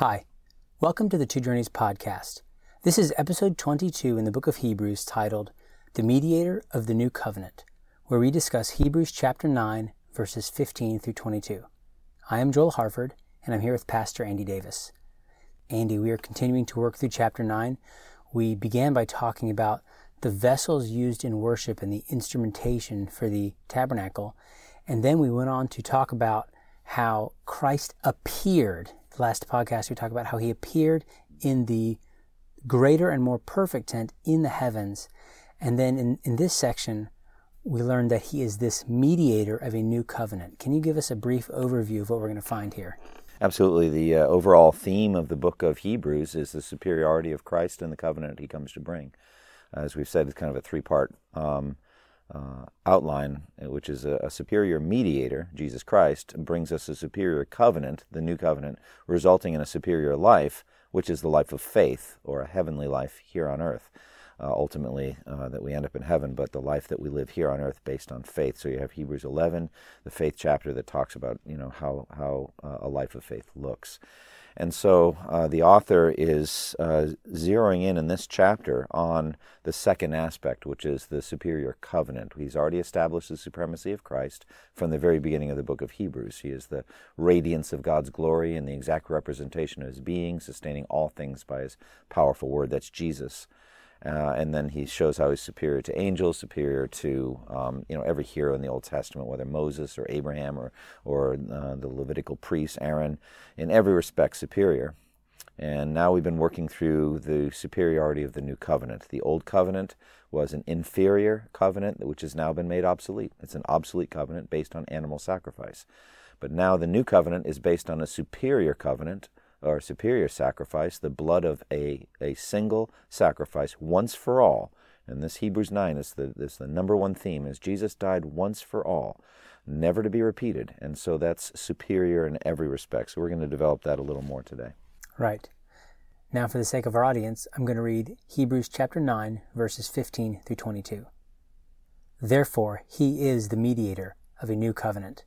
Hi, welcome to the Two Journeys podcast. This is episode 22 in the book of Hebrews titled, The Mediator of the New Covenant, where we discuss Hebrews chapter 9, verses 15 through 22. I am Joel Harford, and I'm here with Pastor Andy Davis. Andy, we are continuing to work through chapter 9. We began by talking about the vessels used in worship and the instrumentation for the tabernacle, and then we went on to talk about how Christ appeared. The last podcast, we talked about how he appeared in the greater and more perfect tent in the heavens. And then in this section, we learned that he is this mediator of a new covenant. Can you give us a brief overview of what we're going to find here? Absolutely. The overall theme of the book of Hebrews is the superiority of Christ and the covenant he comes to bring. As we've said, it's kind of a three-part outline, which is a superior mediator, Jesus Christ, brings us a superior covenant, the new covenant, resulting in a superior life, which is the life of faith, or a heavenly life here on earth. Ultimately, that we end up in heaven, but the life that we live here on earth based on faith. So you have Hebrews 11, the faith chapter that talks about how a life of faith looks. And so the author is zeroing in this chapter on the second aspect, which is the superior covenant. He's already established the supremacy of Christ from the very beginning of the book of Hebrews. He is the radiance of God's glory and the exact representation of his being, sustaining all things by his powerful word. That's Jesus. And then he shows how he's superior to angels, superior to every hero in the Old Testament, whether Moses or Abraham or the Levitical priest, Aaron, in every respect superior. And now we've been working through the superiority of the new covenant. The old covenant was an inferior covenant, which has now been made obsolete. It's an obsolete covenant based on animal sacrifice. But now the new covenant is based on a superior covenant, or superior sacrifice, the blood of a single sacrifice once for all. And this Hebrews 9 is the number one theme, is Jesus died once for all, never to be repeated. And so that's superior in every respect. So we're going to develop that a little more today. Right. Now, for the sake of our audience, I'm going to read Hebrews chapter 9, verses 15 through 22. Therefore, he is the mediator of a new covenant,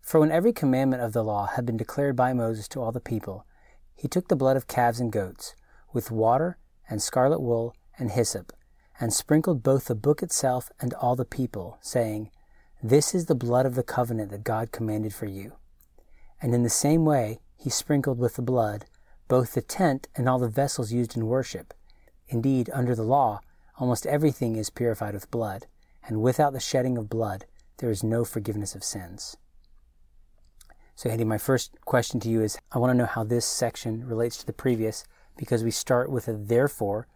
For when every commandment of the law had been declared by Moses to all the people, he took the blood of calves and goats, with water and scarlet wool and hyssop, and sprinkled both the book itself and all the people, saying, This is the blood of the covenant that God commanded for you. And in the same way he sprinkled with the blood both the tent and all the vessels used in worship. Indeed, under the law, almost everything is purified with blood, and without the shedding of blood there is no forgiveness of sins. So, Andy, my first question to you is, I want to know how this section relates to the previous, because we start with a therefore.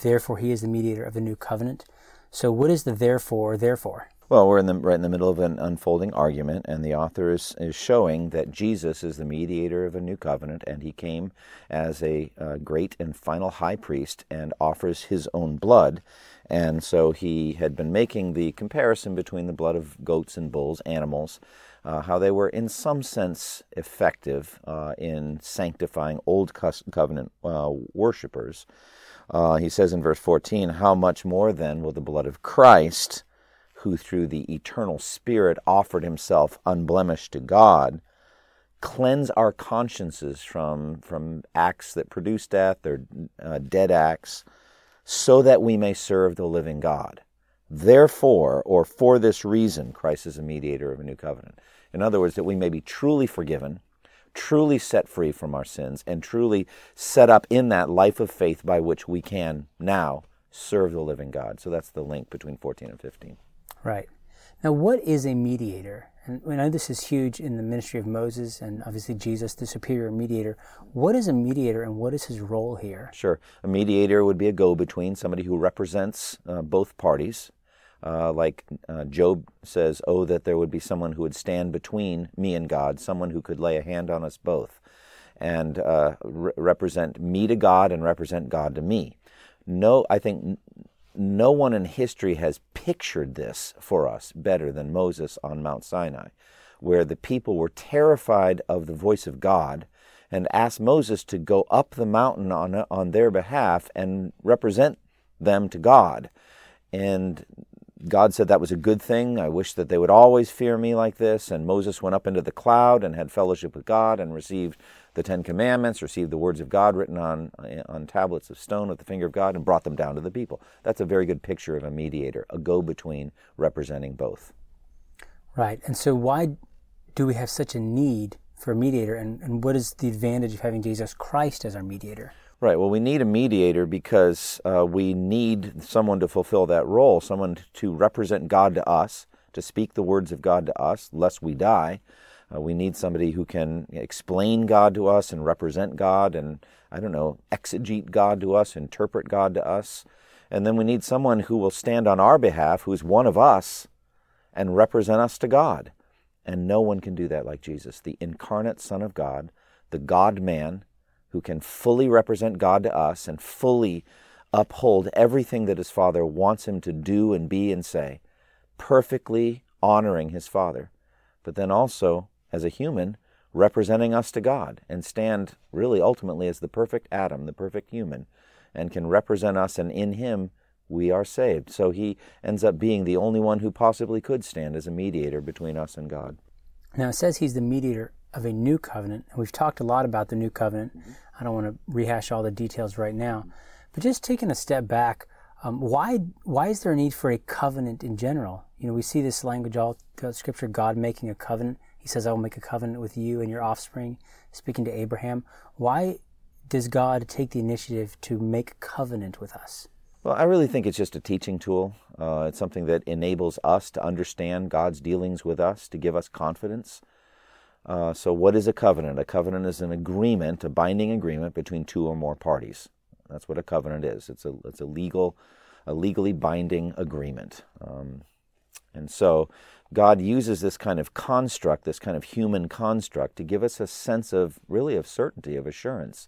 Therefore, he is the mediator of a new covenant. So what is the therefore, therefore? Well, we're right in the middle of an unfolding argument, and the author is showing that Jesus is the mediator of a new covenant, and he came as a great and final high priest and offers his own blood. And so he had been making the comparison between the blood of goats and bulls, animals, how they were in some sense effective in sanctifying old covenant worshipers. He says in verse 14, How much more then will the blood of Christ, who through the eternal Spirit offered himself unblemished to God, cleanse our consciences from acts that produce death or dead acts, so that we may serve the living God. Therefore, or for this reason, Christ is a mediator of a new covenant. In other words, that we may be truly forgiven, truly set free from our sins, and truly set up in that life of faith by which we can now serve the living God. So that's the link between 14 and 15. Right. Now, what is a mediator? And I know this is huge in the ministry of Moses and obviously Jesus, the superior mediator. What is a mediator and what is his role here? Sure. A mediator would be a go-between, somebody who represents both parties. Like Job says, oh, that there would be someone who would stand between me and God, someone who could lay a hand on us both. and represent me to God and represent God to me. No one in history has pictured this for us better than Moses on Mount Sinai, where the people were terrified of the voice of God and asked Moses to go up the mountain on their behalf and represent them to God. And God said that was a good thing. I wish that they would always fear me like this. And Moses went up into the cloud and had fellowship with God and received the Ten Commandments, received the words of God written on tablets of stone with the finger of God, and brought them down to the people. That's a very good picture of a mediator, a go-between representing both. Right. And so why do we have such a need for a mediator? And what is the advantage of having Jesus Christ as our mediator? Right. Well, we need a mediator because we need someone to fulfill that role, someone to represent God to us, to speak the words of God to us, lest we die. We need somebody who can explain God to us and represent God and, exegete God to us, interpret God to us. And then we need someone who will stand on our behalf, who's one of us, and represent us to God. And no one can do that like Jesus, the incarnate Son of God, the God-man, who can fully represent God to us and fully uphold everything that his Father wants him to do and be and say, perfectly honoring his Father, but then also, as a human, representing us to God and stand really ultimately as the perfect Adam, the perfect human, and can represent us, and in him we are saved. So he ends up being the only one who possibly could stand as a mediator between us and God. Now it says he's the mediator of a new covenant, and we've talked a lot about the new covenant. I don't want to rehash all the details right now, but just taking a step back, why is there a need for a covenant in general? We see this language all throughout Scripture, God making a covenant. He says, I will make a covenant with you and your offspring, speaking to Abraham. Why does God take the initiative to make a covenant with us? Well, I really think it's just a teaching tool. It's something that enables us to understand God's dealings with us, to give us confidence. So what is a covenant? A covenant is an agreement, a binding agreement between two or more parties. That's what a covenant is. It's a legally binding agreement. And so God uses this kind of construct, this kind of human construct, to give us a sense of certainty, of assurance,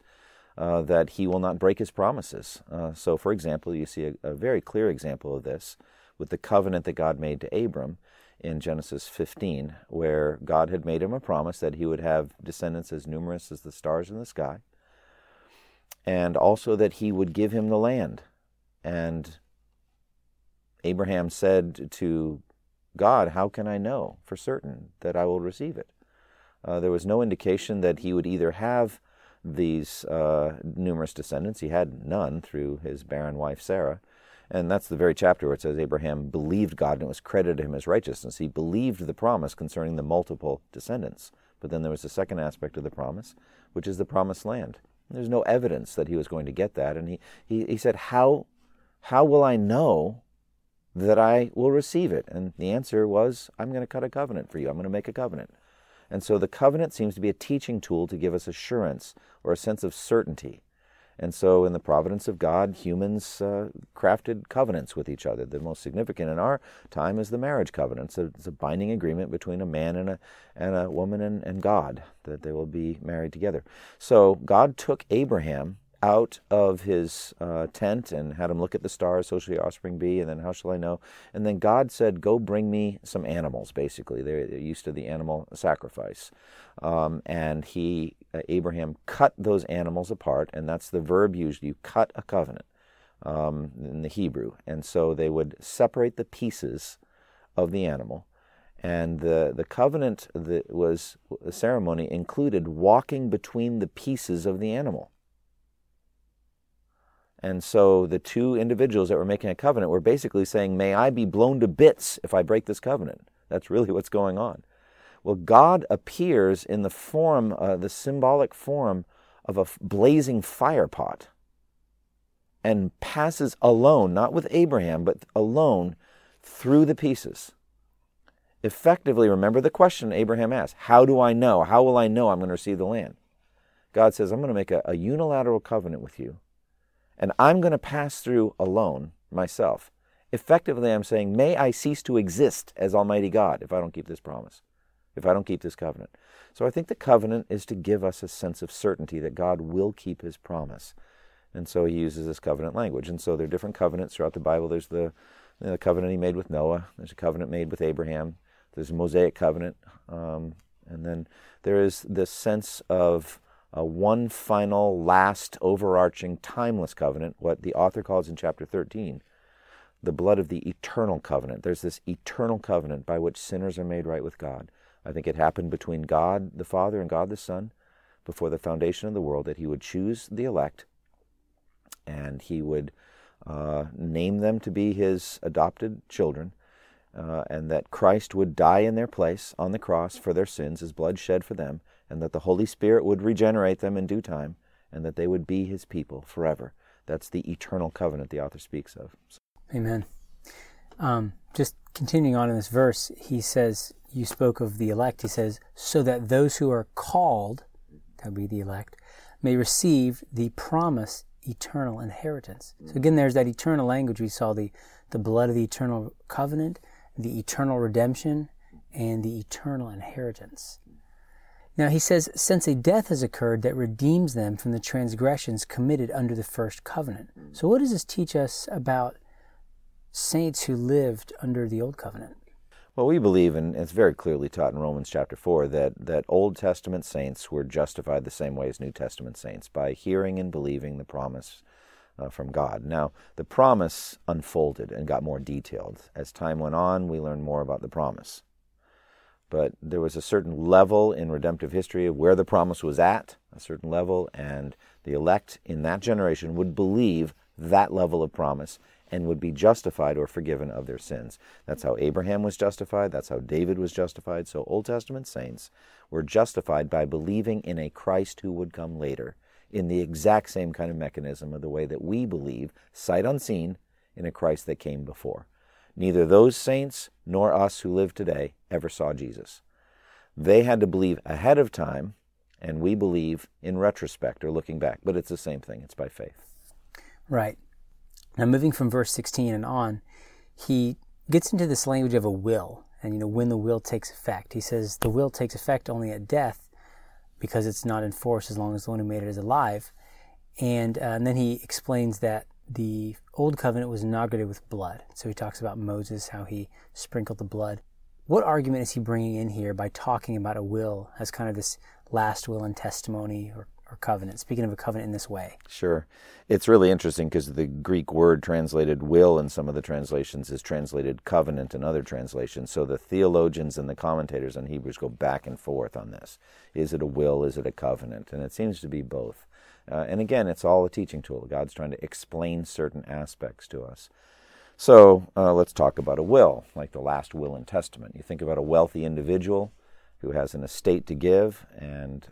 that he will not break his promises. So for example, you see a very clear example of this with the covenant that God made to Abram in Genesis 15, where God had made him a promise that he would have descendants as numerous as the stars in the sky, and also that he would give him the land. And Abraham said to God, how can I know for certain that I will receive it? There was no indication that he would either have these numerous descendants. He had none through his barren wife Sarah. And that's the very chapter where it says Abraham believed God and it was credited to him as righteousness. He believed the promise concerning the multiple descendants. But then there was the second aspect of the promise, which is the promised land. And there's no evidence that he was going to get that. And he said, how will I know that I will receive it? And the answer was, I'm going to cut a covenant for you. I'm going to make a covenant. And so the covenant seems to be a teaching tool to give us assurance or a sense of certainty. And so in the providence of God, humans crafted covenants with each other. The most significant in our time is the marriage covenant. So it's a binding agreement between a man and a woman and God that they will be married together. So God took Abraham out of his tent and had him look at the stars, so shall your offspring be, and then how shall I know? And then God said, go bring me some animals, basically. They're used to the animal sacrifice. And Abraham cut those animals apart, and that's the verb used. You cut a covenant in the Hebrew. And so they would separate the pieces of the animal. And the covenant that was the ceremony included walking between the pieces of the animal. And so the two individuals that were making a covenant were basically saying, may I be blown to bits if I break this covenant. That's really what's going on. Well, God appears in the form, the symbolic form of a blazing fire pot, and passes alone, not with Abraham, but alone through the pieces. Effectively, remember the question Abraham asked, how do I know? How will I know I'm going to receive the land? God says, I'm going to make a unilateral covenant with you, and I'm going to pass through alone myself. Effectively, I'm saying, may I cease to exist as Almighty God if I don't keep this promise. if I don't keep this covenant. So I think the covenant is to give us a sense of certainty that God will keep his promise. And so he uses this covenant language. And so there are different covenants throughout the Bible. There's the covenant he made with Noah. There's a covenant made with Abraham. There's a Mosaic covenant. And then there is this sense of one final, last, overarching, timeless covenant, what the author calls in chapter 13, the blood of the eternal covenant. There's this eternal covenant by which sinners are made right with God. I think it happened between God the Father and God the Son before the foundation of the world, that he would choose the elect and he would name them to be his adopted children, and that Christ would die in their place on the cross for their sins, his blood shed for them, and that the Holy Spirit would regenerate them in due time, and that they would be his people forever. That's the eternal covenant the author speaks of. Amen. Just continuing on in this verse, he says, you spoke of the elect, he says, so that those who are called, that would be the elect, may receive the promised eternal inheritance. So again, there's that eternal language. We saw the blood of the eternal covenant, the eternal redemption, and the eternal inheritance. Now he says, since a death has occurred that redeems them from the transgressions committed under the first covenant. So what does this teach us about saints who lived under the old covenant? Well, we believe, and it's very clearly taught in Romans chapter 4, that Old Testament saints were justified the same way as New Testament saints, by hearing and believing the promise from God. Now, the promise unfolded and got more detailed. As time went on, we learned more about the promise. But there was a certain level in redemptive history of where the promise was at, a certain level, and the elect in that generation would believe that level of promise and would be justified or forgiven of their sins. That's how Abraham was justified. That's how David was justified. So Old Testament saints were justified by believing in a Christ who would come later, in the exact same kind of mechanism of the way that we believe, sight unseen, in a Christ that came before. Neither those saints nor us who live today ever saw Jesus. They had to believe ahead of time, and we believe in retrospect or looking back. But it's the same thing. It's by faith. Right. Now, moving from verse 16 and on, he gets into this language of a will, and when the will takes effect. He says the will takes effect only at death, because it's not in force as long as the one who made it is alive. And then he explains that the old covenant was inaugurated with blood. So he talks about Moses, how he sprinkled the blood. What argument is he bringing in here by talking about a will as kind of this last will and testimony, or covenant, speaking of a covenant in this way? Sure. It's really interesting because the Greek word translated will in some of the translations is translated covenant in other translations. So the theologians and the commentators on Hebrews go back and forth on this. Is it a will? Is it a covenant? And it seems to be both. And again, it's all a teaching tool. God's trying to explain certain aspects to us. So let's talk about a will, like the last will and testament. You think about a wealthy individual who has an estate to give, and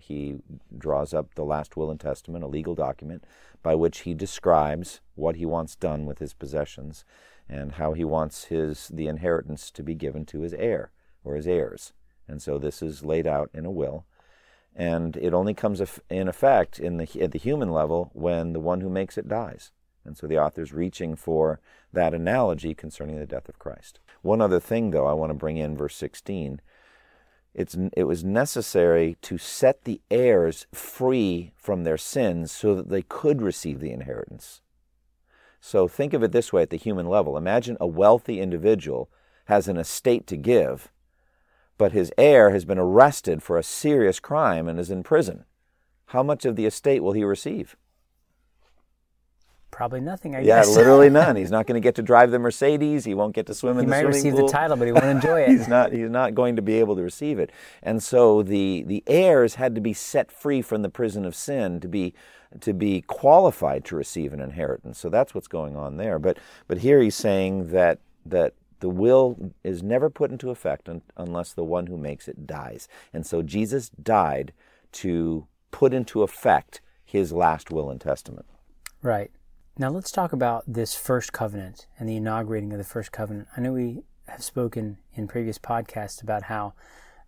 he draws up the last will and testament, a legal document, by which he describes what he wants done with his possessions and how he wants the inheritance to be given to his heir or his heirs. And so this is laid out in a will. And it only comes in effect at the human level when the one who makes it dies. And so the author's reaching for that analogy concerning the death of Christ. One other thing, though, I want to bring in verse 16. It was necessary to set the heirs free from their sins so that they could receive the inheritance. So think of it this way at the human level. Imagine a wealthy individual has an estate to give, but his heir has been arrested for a serious crime and is in prison. How much of the estate will he receive? Probably nothing, I guess. Yeah, literally none. He's not going to get to drive the Mercedes. He won't get to swim in the swimming pool. He might receive the title, but he won't enjoy it. He's not going to be able to receive it. And so the heirs had to be set free from the prison of sin to be qualified to receive an inheritance. So that's what's going on there. But here he's saying that the will is never put into effect unless the one who makes it dies. And so Jesus died to put into effect his last will and testament. Right. Now let's talk about this first covenant and the inaugurating of the first covenant. I know we have spoken in previous podcasts about how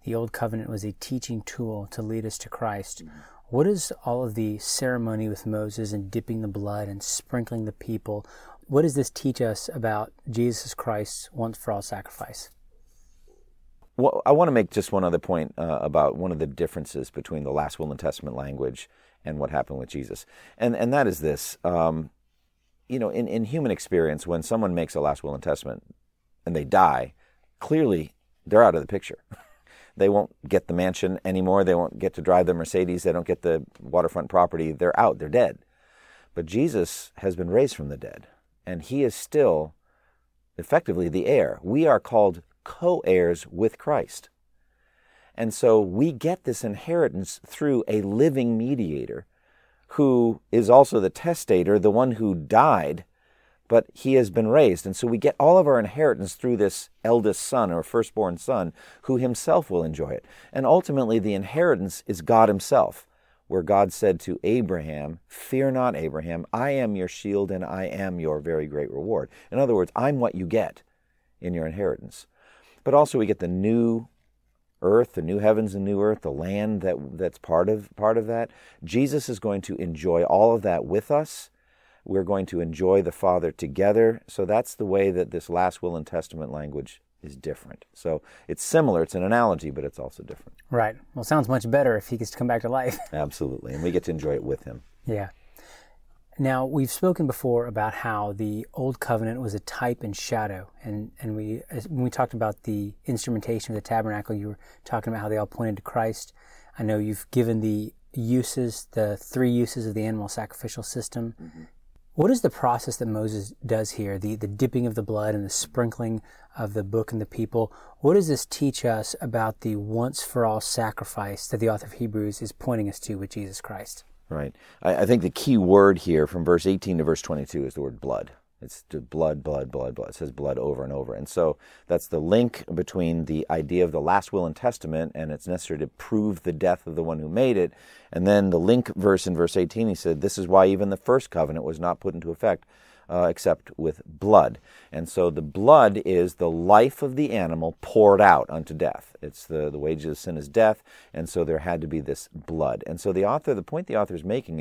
the old covenant was a teaching tool to lead us to Christ. What is all of the ceremony with Moses and dipping the blood and sprinkling the people? What does this teach us about Jesus Christ's once-for-all sacrifice? Well, I want to make just one other point about one of the differences between the last will and testament language and what happened with Jesus. And that is this, you know, in human experience, when someone makes a last will and testament and they die, clearly they're out of the picture. They won't get the mansion anymore. They won't get to drive the Mercedes. They don't get the waterfront property. They're out. They're dead. But Jesus has been raised from the dead, and he is still effectively the heir. We are called co-heirs with Christ. And so we get this inheritance through a living mediator who is also the testator, the one who died, but he has been raised. And so we get all of our inheritance through this eldest son or firstborn son who himself will enjoy it. And ultimately the inheritance is God himself, where God said to Abraham, "Fear not, Abraham, I am your shield and I am your very great reward." In other words, I'm what you get in your inheritance. But also we get the new earth, the new heavens and new earth, the land that's part of that. Jesus is going to enjoy all of that with us. We're going to enjoy the Father together. So that's the way that this last will and testament language is different. So it's similar, it's an analogy, but it's also different. Right. Well, it sounds much better if he gets to come back to life. Absolutely. And we get to enjoy it with him. Yeah. Now, we've spoken before about how the Old Covenant was a type and shadow, and we when we talked about the instrumentation of the tabernacle, you were talking about how they all pointed to Christ. I know you've given the uses, the three uses of the animal sacrificial system. Mm-hmm. What is the process that Moses does here, the dipping of the blood and the sprinkling of the book and the people? What does this teach us about the once-for-all sacrifice that the author of Hebrews is pointing us to with Jesus Christ? Right. I think the key word here from verse 18 to verse 22 is the word blood. It's blood, blood, blood, blood. It says blood over and over. And so that's the link between the idea of the last will and testament, and it's necessary to prove the death of the one who made it. And then the link verse in verse 18, he said, this is why even the first covenant was not put into effect except with blood. And so the blood is the life of the animal poured out unto death. It's the wages of sin is death, and so there had to be this blood. And so the point the author is making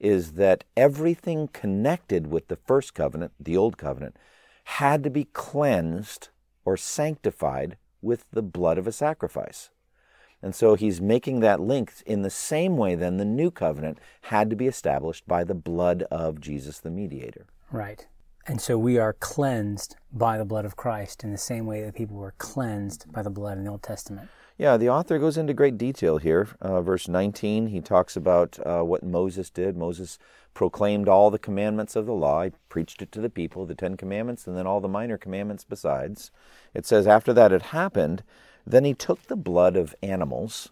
is that everything connected with the first covenant, the old covenant, had to be cleansed or sanctified with the blood of a sacrifice. And so he's making that link in the same way then the new covenant had to be established by the blood of Jesus the mediator. Right. And so we are cleansed by the blood of Christ in the same way that people were cleansed by the blood in the Old Testament. Yeah, the author goes into great detail here. Verse 19, he talks about what Moses did. Moses proclaimed all the commandments of the law. He preached it to the people, the Ten Commandments, and then all the minor commandments besides. It says, after that had happened, then he took the blood of animals,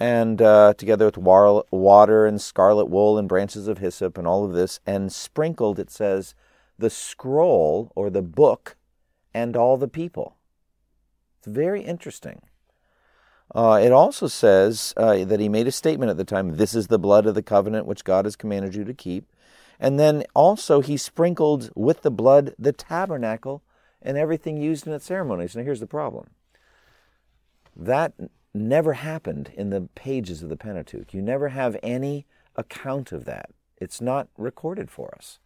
and together with water and scarlet wool and branches of hyssop and all of this, and sprinkled, it says, the scroll or the book and all the people. It's very interesting. It also says that he made a statement at the time, this is the blood of the covenant which God has commanded you to keep. And then also he sprinkled with the blood the tabernacle and everything used in its ceremonies. Now here's the problem. That never happened in the pages of the Pentateuch. You never have any account of that. It's not recorded for us.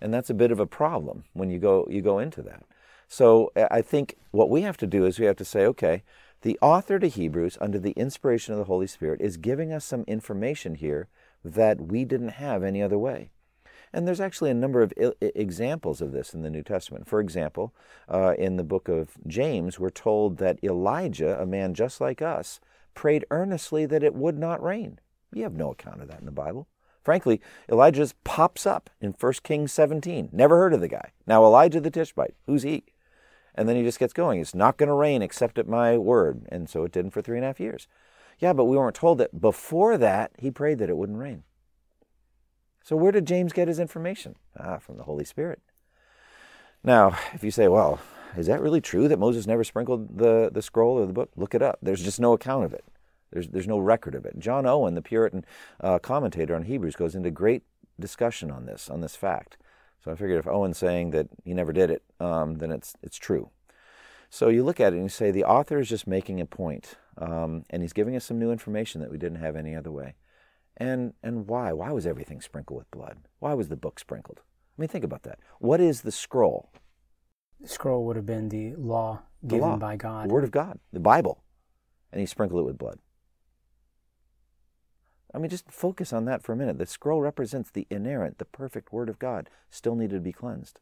And that's a bit of a problem when you go into that. So I think what we have to do is we have to say, okay, the author to Hebrews, under the inspiration of the Holy Spirit, is giving us some information here that we didn't have any other way. And there's actually a number of examples of this in the New Testament. For example, in the book of James, we're told that Elijah, a man just like us, prayed earnestly that it would not rain. You have no account of that in the Bible. Frankly, Elijah just pops up in 1 Kings 17. Never heard of the guy. Now Elijah the Tishbite, who's he? And then he just gets going. It's not going to rain except at my word. And so it didn't for 3.5 years. Yeah, but we weren't told that before that he prayed that it wouldn't rain. So where did James get his information? From the Holy Spirit. Now, if you say, well, is that really true that Moses never sprinkled the scroll or the book? Look it up. There's just no account of it. There's no record of it. John Owen, the Puritan commentator on Hebrews, goes into great discussion on this fact. So I figured if Owen's saying that he never did it, then it's true. So you look at it and you say the author is just making a point, and he's giving us some new information that we didn't have any other way. And why? Why was everything sprinkled with blood? Why was the book sprinkled? I mean, think about that. What is the scroll? The scroll would have been the law the given law, by God, the Word of God, the Bible, and he sprinkled it with blood. I mean, just focus on that for a minute. The scroll represents the inerrant, the perfect Word of God, still needed to be cleansed.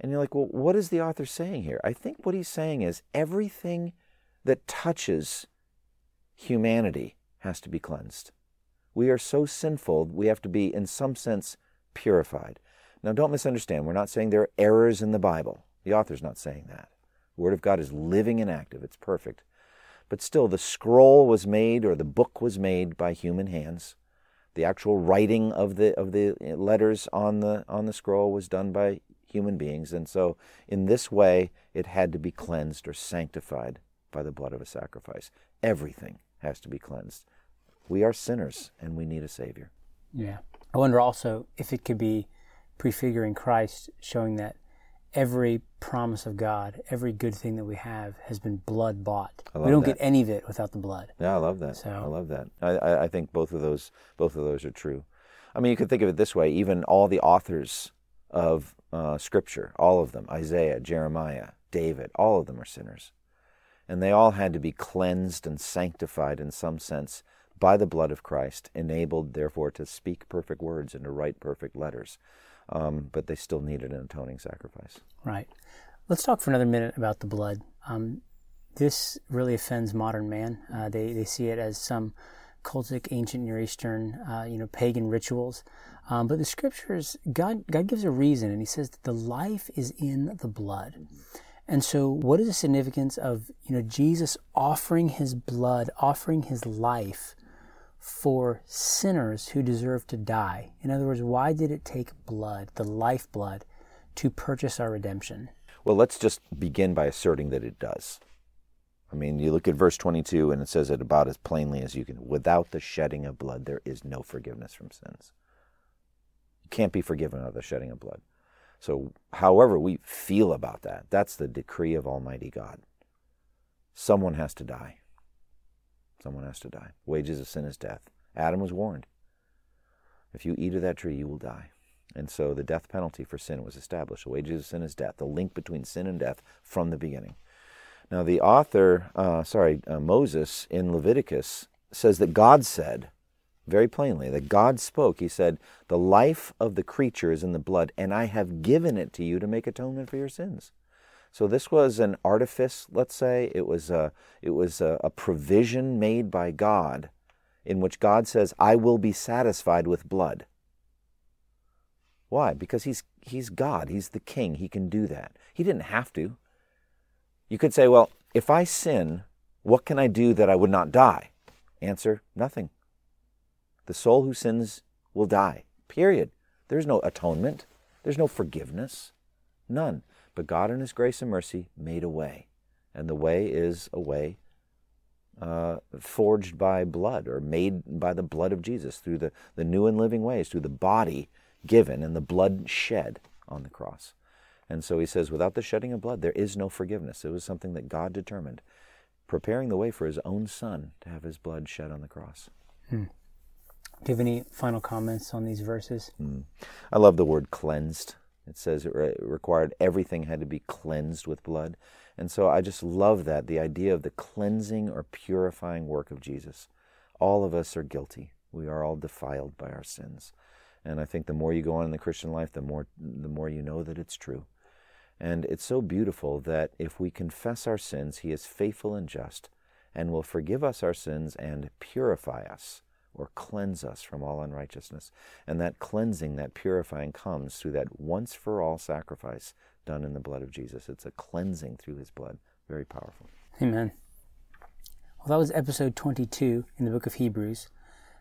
And you're like, well, what is the author saying here? I think what he's saying is everything that touches humanity has to be cleansed. We are so sinful, we have to be, in some sense, purified. Now, don't misunderstand. We're not saying there are errors in the Bible. The author's not saying that. The Word of God is living and active. It's perfect. But still, the scroll was made, or the book was made, by human hands. The actual writing of the letters on the scroll was done by human beings. And so, in this way, it had to be cleansed or sanctified by the blood of a sacrifice. Everything has to be cleansed. We are sinners, and we need a Savior. Yeah. I wonder also if it could be prefiguring Christ, showing that every promise of God, every good thing that we have, has been blood-bought. We don't get any of it without the blood. Yeah, I love that. So, I love that. I think both of those are true. I mean, you could think of it this way. Even all the authors of Scripture, all of them, Isaiah, Jeremiah, David, all of them are sinners. And they all had to be cleansed and sanctified in some sense by the blood of Christ, enabled, therefore, to speak perfect words and to write perfect letters. But they still needed an atoning sacrifice. Right. Let's talk for another minute about the blood. This really offends modern man. They see it as some cultic, ancient Near Eastern, pagan rituals. But the Scriptures, God gives a reason, and He says that the life is in the blood. And so, what is the significance of Jesus offering His blood, offering His life for sinners who deserve to die? In other words, why did it take blood, the lifeblood, to purchase our redemption? Well, let's just begin by asserting that it does. I mean, you look at verse 22, and it says it about as plainly as you can. Without the shedding of blood, there is no forgiveness from sins. You can't be forgiven without the shedding of blood. So however we feel about that, that's the decree of Almighty God. Someone has to die. Someone has to die. Wages of sin is death. Adam was warned. If you eat of that tree, you will die. And so the death penalty for sin was established. The wages of sin is death. The link between sin and death from the beginning. Now the author, Moses in Leviticus says that God said, very plainly, that God spoke. He said, the life of the creature is in the blood, and I have given it to you to make atonement for your sins. So this was an artifice, let's say. It was a provision made by God in which God says, I will be satisfied with blood. Why? Because he's God. He's the king. He can do that. He didn't have to. You could say, well, if I sin, what can I do that I would not die? Answer, nothing. The soul who sins will die, period. There's no atonement. There's no forgiveness. None. But God in His grace and mercy made a way. And the way is a way forged by blood, or made by the blood of Jesus through the new and living ways, through the body given and the blood shed on the cross. And so He says, without the shedding of blood, there is no forgiveness. It was something that God determined, preparing the way for His own Son to have His blood shed on the cross. Hmm. Do you have any final comments on these verses? I love the word cleansed. It says it required everything had to be cleansed with blood. And so I just love that, the idea of the cleansing or purifying work of Jesus. All of us are guilty. We are all defiled by our sins. And I think the more you go on in the Christian life, the more you know that it's true. And it's so beautiful that if we confess our sins, He is faithful and just and will forgive us our sins and purify us, or cleanse us from all unrighteousness. And that cleansing, that purifying, comes through that once-for-all sacrifice done in the blood of Jesus. It's a cleansing through His blood. Very powerful. Amen. Well, that was episode 22 in the book of Hebrews.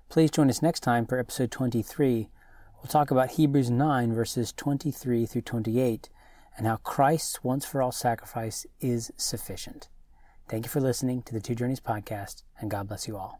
Please join us next time for episode 23. We'll talk about Hebrews 9, verses 23 through 28, and how Christ's once-for-all sacrifice is sufficient. Thank you for listening to the Two Journeys podcast, and God bless you all.